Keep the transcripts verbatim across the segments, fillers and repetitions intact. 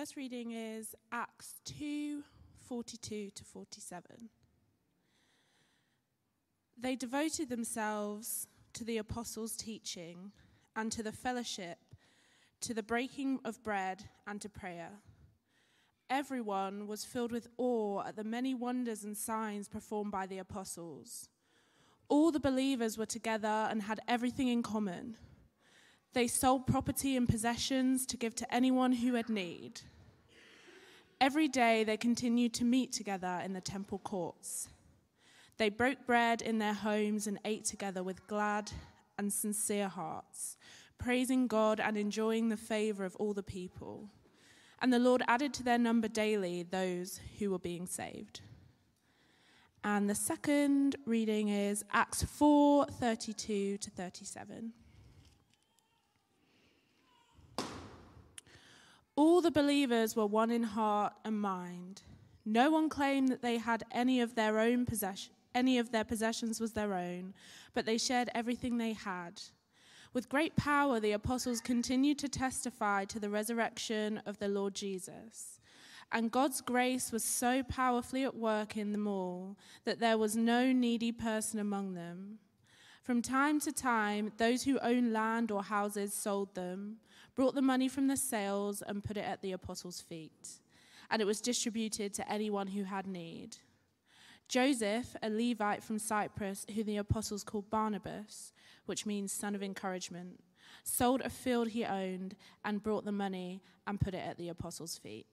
first reading is Acts two forty-two to forty-seven. They devoted themselves to the apostles' teaching and to the fellowship, to the breaking of bread and to prayer. Everyone was filled with awe at the many wonders and signs performed by the apostles. All the believers were together and had everything in common. They sold property and possessions to give to anyone who had need. Every day they continued to meet together in the temple courts. They broke bread in their homes and ate together with glad and sincere hearts, praising God and enjoying the favor of all the people. And the Lord added to their number daily those who were being saved. And the second reading is Acts four thirty-two to thirty-seven. All the believers were one in heart and mind. No one claimed that they had any of their own possession, any of their possessions was their own, but they shared everything they had. With great power, the apostles continued to testify to the resurrection of the Lord Jesus. And God's grace was so powerfully at work in them all that there was no needy person among them. From time to time, those who owned land or houses sold them, brought the money from the sales and put it at the apostles' feet. And it was distributed to anyone who had need. Joseph, a Levite from Cyprus, who the apostles called Barnabas, which means son of encouragement, sold a field he owned and brought the money and put it at the apostles' feet.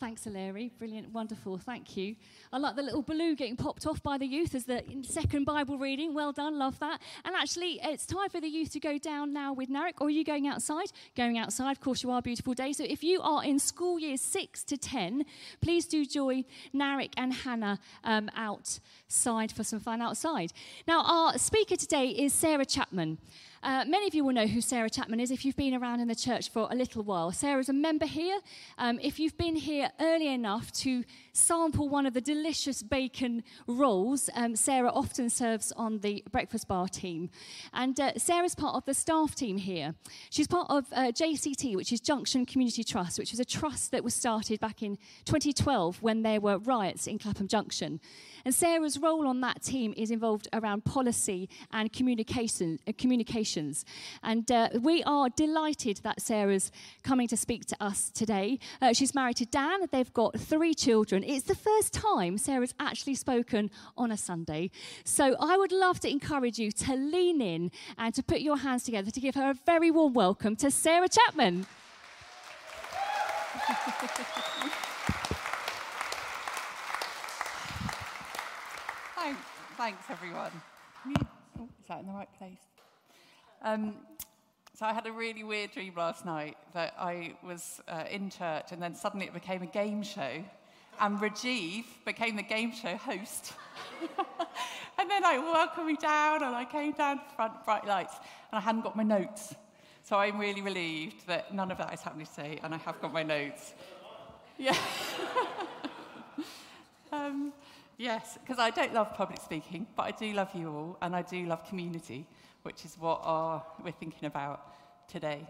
Thanks, Hilary. Brilliant, wonderful, thank you. I like the little balloon getting popped off by the youth as the second Bible reading. Well done, love that. And actually, it's time for the youth to go down now with Narek. Or are you going outside? Going outside, of course you are, beautiful day. So if you are in school years six to ten, please do join Narek and Hannah um, outside for some fun outside. Now, our speaker today is Sarah Chapman. Uh, many of you will know who Sarah Chapman is if you've been around in the church for a little while. Sarah's a member here. Um, if you've been here early enough to sample one of the delicious bacon rolls, um, Sarah often serves on the breakfast bar team. And uh, Sarah's part of the staff team here. She's part of uh, J C T, which is Junction Community Trust, which is a trust that was started back in twenty twelve when there were riots in Clapham Junction. And Sarah's role on that team is involved around policy and communication, uh, communications. And uh, we are delighted that Sarah's coming to speak to us today. Uh, she's married to Dan. They've got three children. It's the first time Sarah's actually spoken on a Sunday. So I would love to encourage you to lean in and to put your hands together to give her a very warm welcome to Sarah Chapman. Thanks, everyone. Oh, is that in the right place? Um, so I had a really weird dream last night that I was uh, in church, and then suddenly it became a game show, and Rajeev became the game show host. And then I welcomed me down, and I came down to front bright lights, and I hadn't got my notes. So I'm really relieved that none of that is happening today, and I have got my notes. Yeah. um... Yes, because I don't love public speaking, but I do love you all, and I do love community, which is what our, we're thinking about today.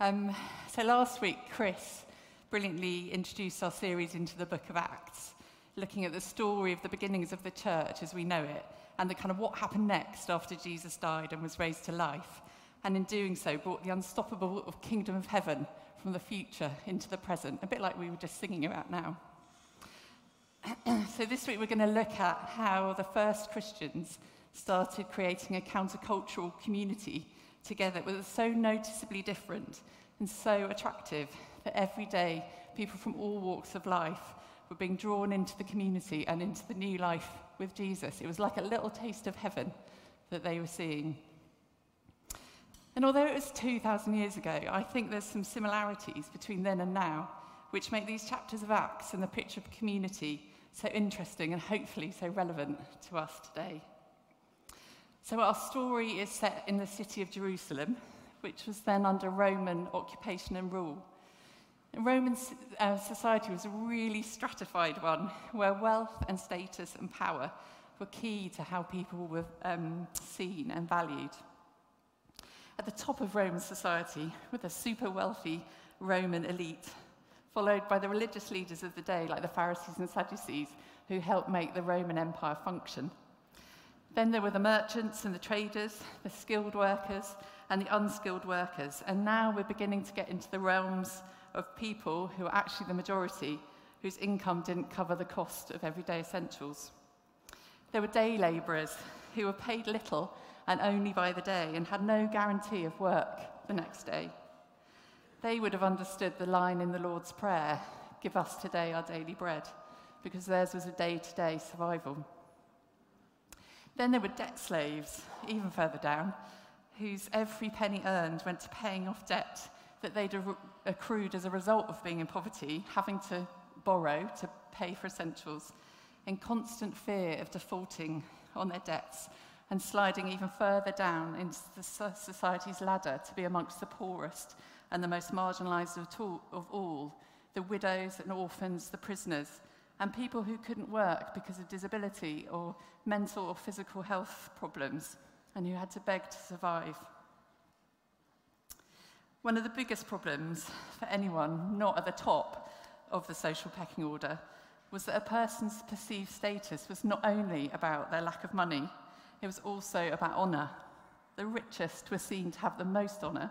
Um, so last week, Chris brilliantly introduced our series into the book of Acts, looking at the story of the beginnings of the church as we know it, and the kind of what happened next after Jesus died and was raised to life, and in doing so brought the unstoppable kingdom of heaven from the future into the present, a bit like we were just singing about now. So this week we're going to look at how the first Christians started creating a countercultural community together that was so noticeably different and so attractive that every day people from all walks of life were being drawn into the community and into the new life with Jesus. It was like a little taste of heaven that they were seeing. And although it was two thousand years ago, I think there's some similarities between then and now, which make these chapters of Acts and the picture of community so interesting and hopefully so relevant to us today. So our story is set in the city of Jerusalem, which was then under Roman occupation and rule. And Roman uh, society was a really stratified one, where wealth and status and power were key to how people were um, seen and valued. At the top of Roman society were the super wealthy Roman elite, followed by the religious leaders of the day, like the Pharisees and Sadducees, who helped make the Roman Empire function. Then there were the merchants and the traders, the skilled workers and the unskilled workers. And now we're beginning to get into the realms of people who are actually the majority, whose income didn't cover the cost of everyday essentials. There were day labourers who were paid little and only by the day and had no guarantee of work the next day. They would have understood the line in the Lord's Prayer, "Give us today our daily bread," because theirs was a day-to-day survival. Then there were debt slaves, even further down, whose every penny earned went to paying off debt that they'd accrued as a result of being in poverty, having to borrow to pay for essentials, in constant fear of defaulting on their debts and sliding even further down into the society's ladder to be amongst the poorest and the most marginalised of all, the widows and orphans, the prisoners, and people who couldn't work because of disability or mental or physical health problems, and who had to beg to survive. One of the biggest problems for anyone not at the top of the social pecking order was that a person's perceived status was not only about their lack of money, it was also about honour. The richest were seen to have the most honour,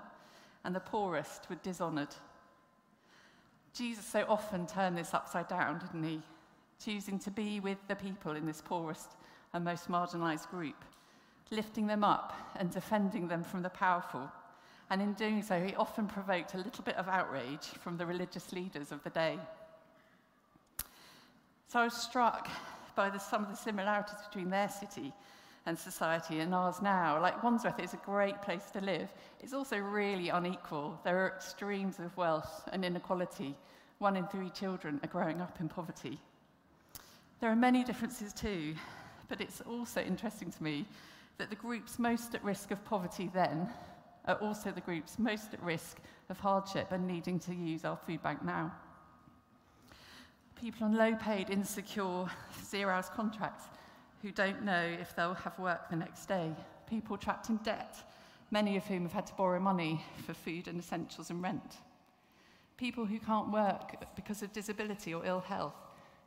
and the poorest were dishonoured. Jesus so often turned this upside down, didn't he? Choosing to be with the people in this poorest and most marginalised group, lifting them up and defending them from the powerful. And in doing so, he often provoked a little bit of outrage from the religious leaders of the day. So I was struck by the, some of the similarities between their city and society and ours now. Like, Wandsworth is a great place to live. It's also really unequal. There are extremes of wealth and inequality. One in three children are growing up in poverty. There are many differences too, but it's also interesting to me that the groups most at risk of poverty then are also the groups most at risk of hardship and needing to use our food bank now. People on low-paid, insecure, zero-hours contracts who don't know if they'll have work the next day. People trapped in debt, many of whom have had to borrow money for food and essentials and rent. People who can't work because of disability or ill health,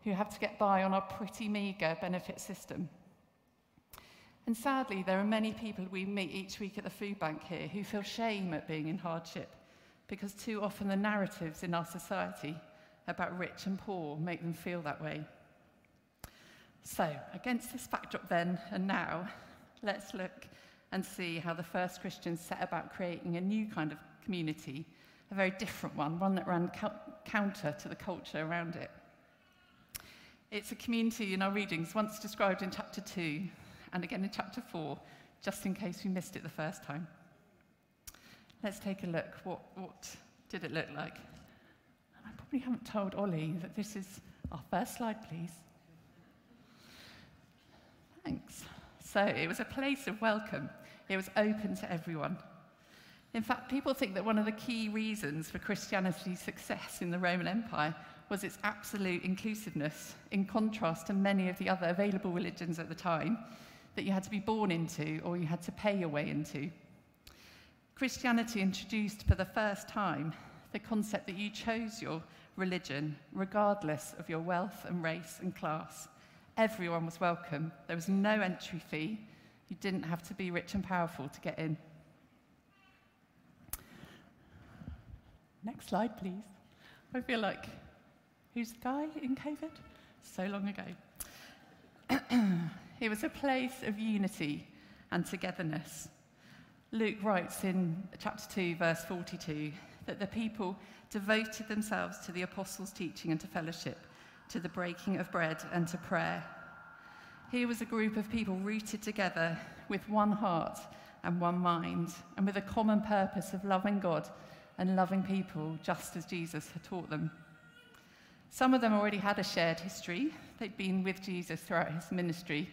who have to get by on our pretty meagre benefit system. And sadly, there are many people we meet each week at the food bank here who feel shame at being in hardship, because too often the narratives in our society about rich and poor make them feel that way. So, against this backdrop then and now, let's look and see how the first Christians set about creating a new kind of community, a very different one, one that ran counter to the culture around it. It's a community in our readings once described in chapter two, and again in chapter four, just in case we missed it the first time. Let's take a look. What, what did it look like? And I probably haven't told Ollie that this is our first slide, please. Thanks. So it was a place of welcome. It was open to everyone. In fact, people think that one of the key reasons for Christianity's success in the Roman Empire was its absolute inclusiveness, in contrast to many of the other available religions at the time, that you had to be born into or you had to pay your way into. Christianity introduced for the first time the concept that you chose your religion regardless of your wealth and race and class. Everyone was welcome. There was no entry fee. You didn't have to be rich and powerful to get in. Next slide, please. I feel like, who's the guy in COVID? So long ago. It was a place of unity and togetherness. Luke writes in chapter two, verse forty-two, that the people devoted themselves to the apostles' teaching and to fellowship, to the breaking of bread and to prayer. Here was a group of people rooted together with one heart and one mind, and with a common purpose of loving God and loving people just as Jesus had taught them. Some of them already had a shared history. They'd been with Jesus throughout his ministry.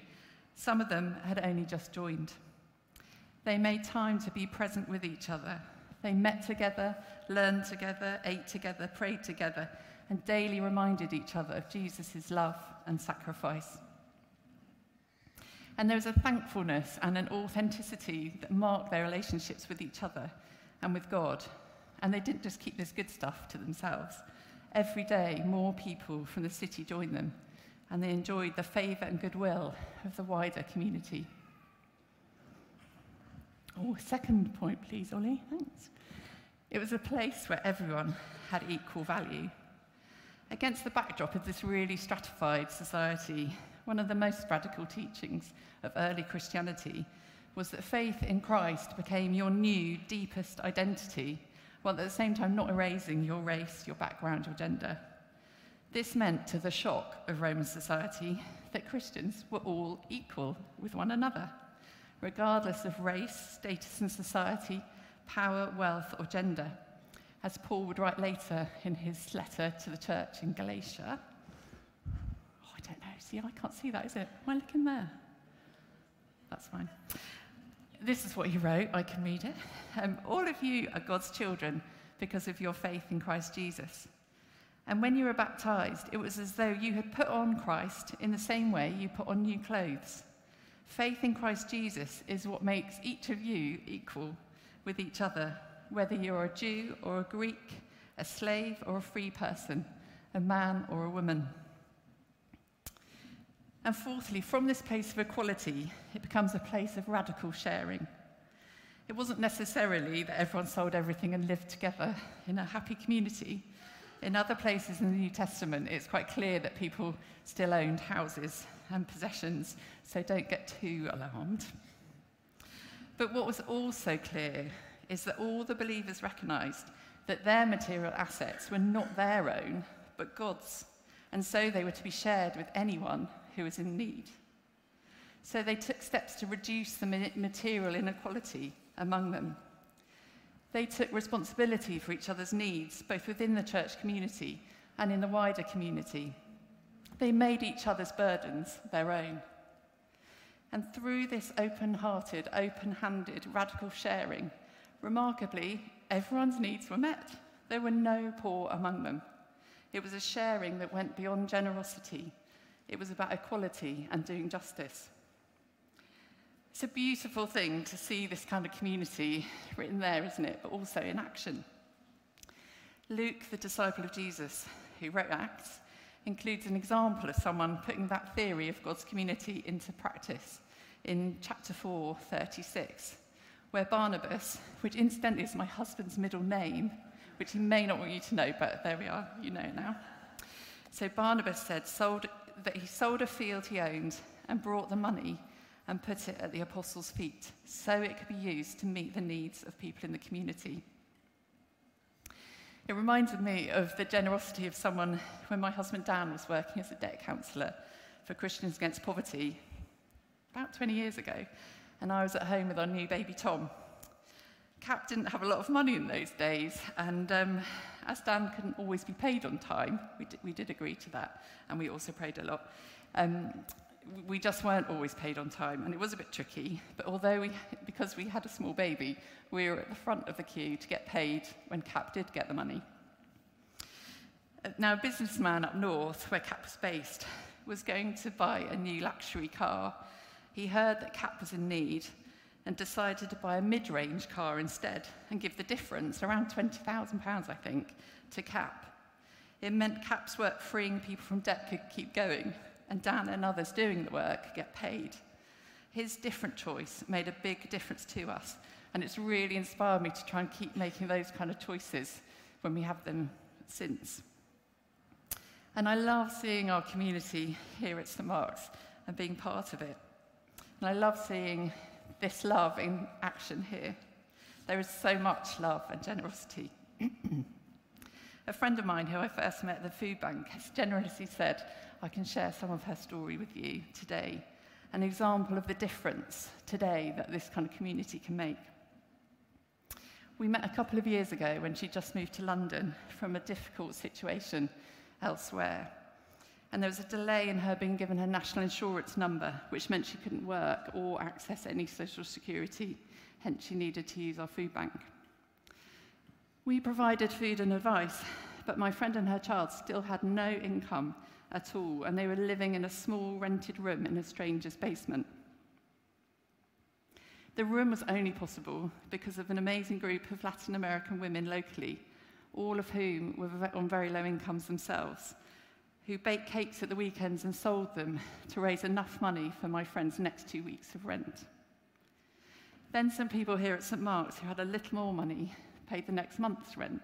Some of them had only just joined. They made time to be present with each other. They met together, learned together, ate together, prayed together, and daily reminded each other of Jesus' love and sacrifice. And there is a thankfulness and an authenticity that mark their relationships with each other and with God. And they didn't just keep this good stuff to themselves. Every day, more people from the city joined them, and they enjoyed the favour and goodwill of the wider community. Oh, second point, please, Ollie. Thanks. It was a place where everyone had equal value. Against the backdrop of this really stratified society, one of the most radical teachings of early Christianity was that faith in Christ became your new, deepest identity, while at the same time not erasing your race, your background, your gender. This meant, to the shock of Roman society, that Christians were all equal with one another, regardless of race, status in society, power, wealth, or gender. As Paul would write later in his letter to the church in Galatia. Oh, I don't know. See, I can't see that, is it? Am I looking there? That's fine. This is what he wrote. I can read it. Um, all of you are God's children because of your faith in Christ Jesus. And when you were baptized, it was as though you had put on Christ in the same way you put on new clothes. Faith in Christ Jesus is what makes each of you equal with each other, whether you're a Jew or a Greek, a slave or a free person, a man or a woman. And fourthly, from this place of equality, it becomes a place of radical sharing. It wasn't necessarily that everyone sold everything and lived together in a happy community. In other places in the New Testament, it's quite clear that people still owned houses and possessions, so don't get too alarmed. But what was also clear is that all the believers recognised that their material assets were not their own, but God's, and so they were to be shared with anyone who was in need. So they took steps to reduce the material inequality among them. They took responsibility for each other's needs, both within the church community and in the wider community. They made each other's burdens their own. And through this open-hearted, open-handed, radical sharing, remarkably, everyone's needs were met. There were no poor among them. It was a sharing that went beyond generosity. It was about equality and doing justice. It's a beautiful thing to see this kind of community written there, isn't it? But also in action. Luke, the disciple of Jesus, who wrote Acts, includes an example of someone putting that theory of God's community into practice in chapter four, thirty-six, where Barnabas, which incidentally is my husband's middle name, which he may not want you to know, but there we are, you know it now. So Barnabas said sold, that he sold a field he owned and brought the money and put it at the apostles' feet, so it could be used to meet the needs of people in the community. It reminded me of the generosity of someone when my husband Dan was working as a debt counsellor for Christians Against Poverty about twenty years ago, and I was at home with our new baby Tom. Cap didn't have a lot of money in those days, and um, as Dan couldn't always be paid on time, we did, we did agree to that, and we also prayed a lot. Um, We just weren't always paid on time, and it was a bit tricky. But although we, because we had a small baby, we were at the front of the queue to get paid when Cap did get the money. Now, a businessman up north, where Cap was based, was going to buy a new luxury car. He heard that Cap was in need and decided to buy a mid-range car instead and give the difference, around twenty thousand pounds, I think, to Cap. It meant Cap's work freeing people from debt could keep going, and Dan and others doing the work get paid. His different choice made a big difference to us, and it's really inspired me to try and keep making those kind of choices when we have them since. And I love seeing our community here at Saint Mark's and being part of it. And I love seeing this love in action here. There is so much love and generosity. A friend of mine who I first met at the food bank has generously said, I can share some of her story with you today, an example of the difference today that this kind of community can make. We met a couple of years ago when she just moved to London from a difficult situation elsewhere, and there was a delay in her being given her national insurance number, which meant she couldn't work or access any social security, hence she needed to use our food bank. We provided food and advice, but my friend and her child still had no income at all, and they were living in a small rented room in a stranger's basement. The room was only possible because of an amazing group of Latin American women locally, all of whom were on very low incomes themselves, who baked cakes at the weekends and sold them to raise enough money for my friend's next two weeks of rent. Then some people here at Saint Mark's who had a little more money paid the next month's rent.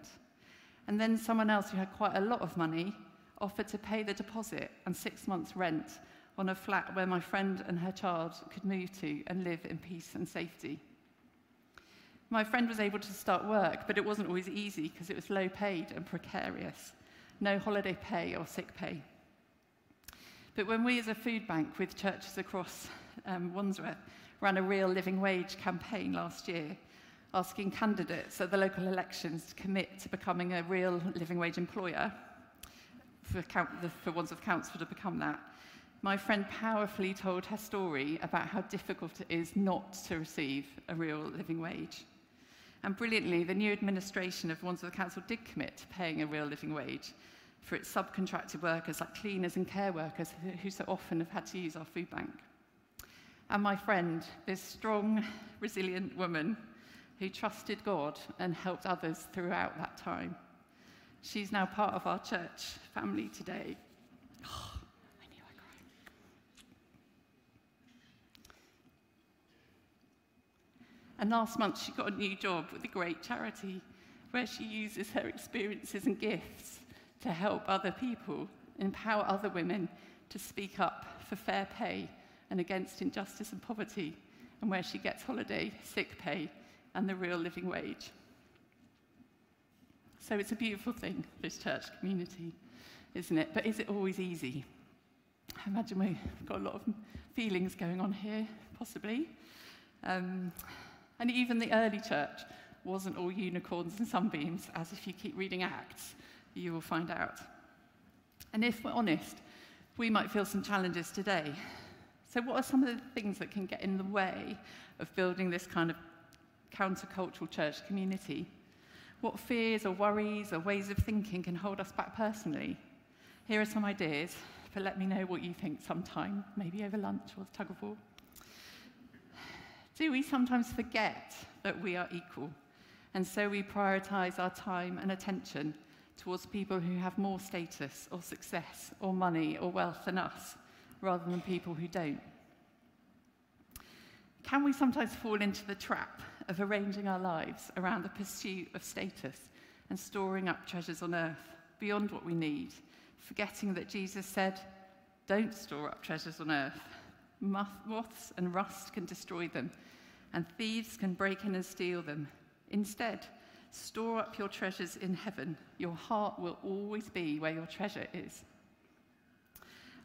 And then someone else who had quite a lot of money offered to pay the deposit and six months' rent on a flat where my friend and her child could move to and live in peace and safety. My friend was able to start work, but it wasn't always easy because it was low paid and precarious. No holiday pay or sick pay. But when we as a food bank with churches across um, Wandsworth ran a real living wage campaign last year, asking candidates at the local elections to commit to becoming a real living wage employer, for, count, for Wandsworth Council to become that, my friend powerfully told her story about how difficult it is not to receive a real living wage. And brilliantly, the new administration of Wandsworth Council did commit to paying a real living wage for its subcontracted workers like cleaners and care workers who so often have had to use our food bank. And my friend, this strong, resilient woman who trusted God and helped others throughout that time. She's now part of our church family today. Oh, I knew I cried. And last month she got a new job with a great charity where she uses her experiences and gifts to help other people, empower other women to speak up for fair pay and against injustice and poverty, and where she gets holiday, sick pay, and the real living wage. So it's a beautiful thing, this church community, isn't it? But is it always easy? I imagine we've got a lot of feelings going on here, possibly. Um, and even the early church wasn't all unicorns and sunbeams, as if you keep reading Acts, you will find out. And if we're honest, we might feel some challenges today. So what are some of the things that can get in the way of building this kind of countercultural church community? What fears or worries or ways of thinking can hold us back personally? Here are some ideas, but let me know what you think sometime, maybe over lunch or the tug of war. Do we sometimes forget that we are equal, and so we prioritise our time and attention towards people who have more status or success or money or wealth than us, rather than people who don't? Can we sometimes fall into the trap of arranging our lives around the pursuit of status and storing up treasures on earth beyond what we need, forgetting that Jesus said, don't store up treasures on earth. Moths and rust can destroy them, and thieves can break in and steal them. Instead, store up your treasures in heaven. Your heart will always be where your treasure is.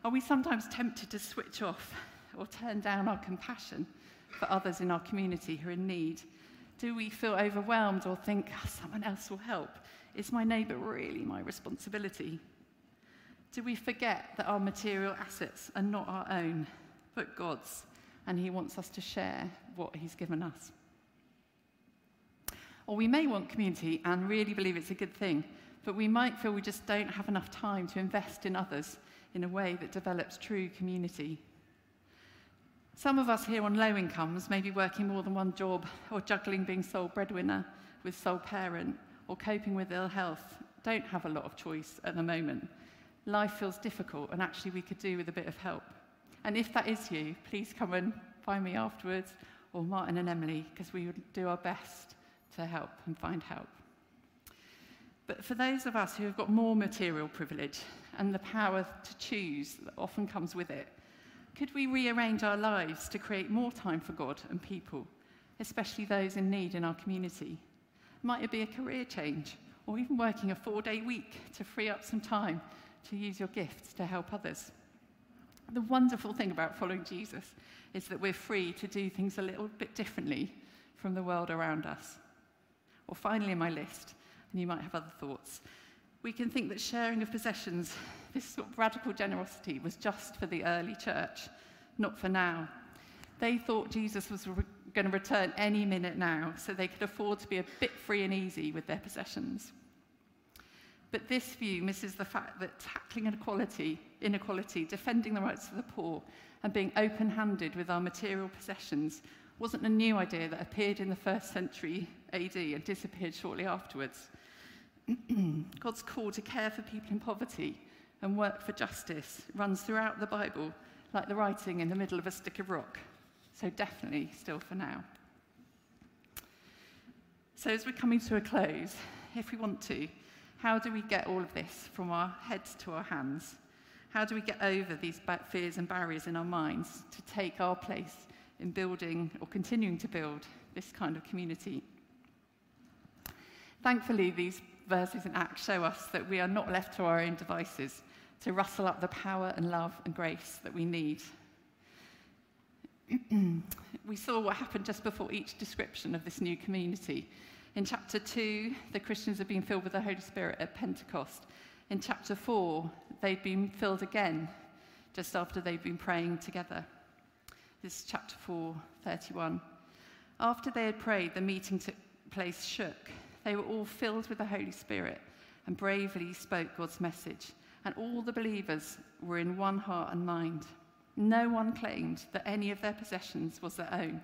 Are we sometimes tempted to switch off or turn down our compassion for others in our community who are in need? Do we feel overwhelmed or think, oh, someone else will help? Is my neighbour really my responsibility? Do we forget that our material assets are not our own, but God's, and he wants us to share what he's given us? Or we may want community and really believe it's a good thing, but we might feel we just don't have enough time to invest in others in a way that develops true community. Some of us here on low incomes may be working more than one job, or juggling being sole breadwinner with sole parent, or coping with ill health, don't have a lot of choice at the moment. Life feels difficult, and actually we could do with a bit of help. And if that is you, please come and find me afterwards, or Martin and Emily, because we would do our best to help and find help. But for those of us who have got more material privilege, and the power to choose that often comes with it, could we rearrange our lives to create more time for God and people, especially those in need in our community? Might it be a career change, or even working a four-day week to free up some time to use your gifts to help others? The wonderful thing about following Jesus is that we're free to do things a little bit differently from the world around us. Or finally in my list, and you might have other thoughts, we can think that sharing of possessions, this sort of radical generosity, was just for the early church, not for now. They thought Jesus was going to return any minute now, so they could afford to be a bit free and easy with their possessions. But this view misses the fact that tackling inequality, inequality, defending the rights of the poor, and being open-handed with our material possessions wasn't a new idea that appeared in the first century A D and disappeared shortly afterwards. God's call to care for people in poverty and work for justice runs throughout the Bible like the writing in the middle of a stick of rock. So definitely still for now. So as we're coming to a close, if we want to, how do we get all of this from our heads to our hands? How do we get over these fears and barriers in our minds to take our place in building or continuing to build this kind of community? Thankfully, these verses in Acts show us that we are not left to our own devices to rustle up the power and love and grace that we need. We saw what happened just before each description of this new community. In chapter two, the Christians had been filled with the Holy Spirit at Pentecost. In chapter four, they'd been filled again just after they'd been praying together. This is chapter four thirty-one. After they had prayed, the meeting took place shook. They were all filled with the Holy Spirit and bravely spoke God's message. And all the believers were in one heart and mind. No one claimed that any of their possessions was their own,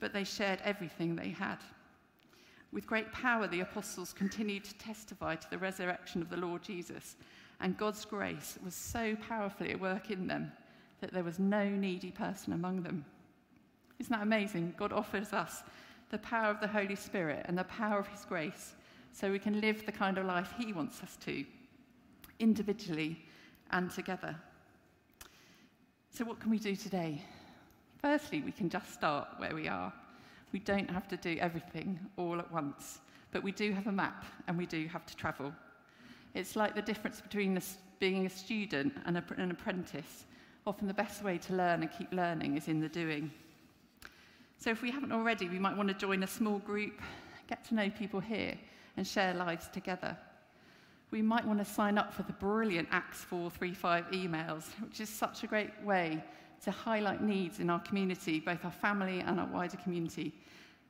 but they shared everything they had. With great power, the apostles continued to testify to the resurrection of the Lord Jesus, and God's grace was so powerfully at work in them that there was no needy person among them. Isn't that amazing? God offers us the power of the Holy Spirit and the power of his grace so we can live the kind of life he wants us to, individually and together. So what can we do today? Firstly, we can just start where we are. We don't have to do everything all at once, but we do have a map and we do have to travel. It's like the difference between being a student and an apprentice. Often the best way to learn and keep learning is in the doing. So if we haven't already, we might want to join a small group, get to know people here, and share lives together. We might want to sign up for the brilliant Acts four thirty-five emails, which is such a great way to highlight needs in our community, both our family and our wider community,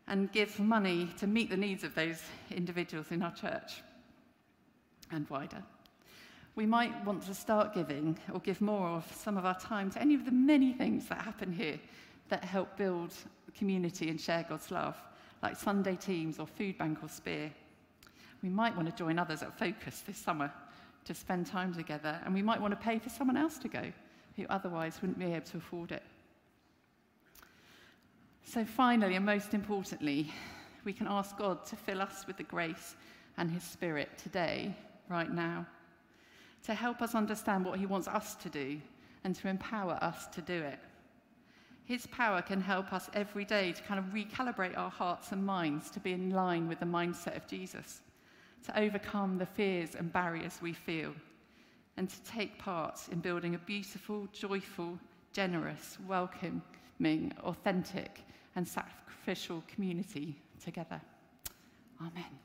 and give money to meet the needs of those individuals in our church and wider. We might want to start giving or give more of some of our time to any of the many things that happen here that help build community and share God's love, like Sunday teams or food bank or Spear. We might want to join others at Focus this summer to spend time together, and we might want to pay for someone else to go who otherwise wouldn't be able to afford it. So finally, and most importantly, we can ask God to fill us with the grace and his Spirit today, right now, to help us understand what he wants us to do and to empower us to do it. His power can help us every day to kind of recalibrate our hearts and minds to be in line with the mindset of Jesus, to overcome the fears and barriers we feel, and to take part in building a beautiful, joyful, generous, welcoming, authentic, and sacrificial community together. Amen.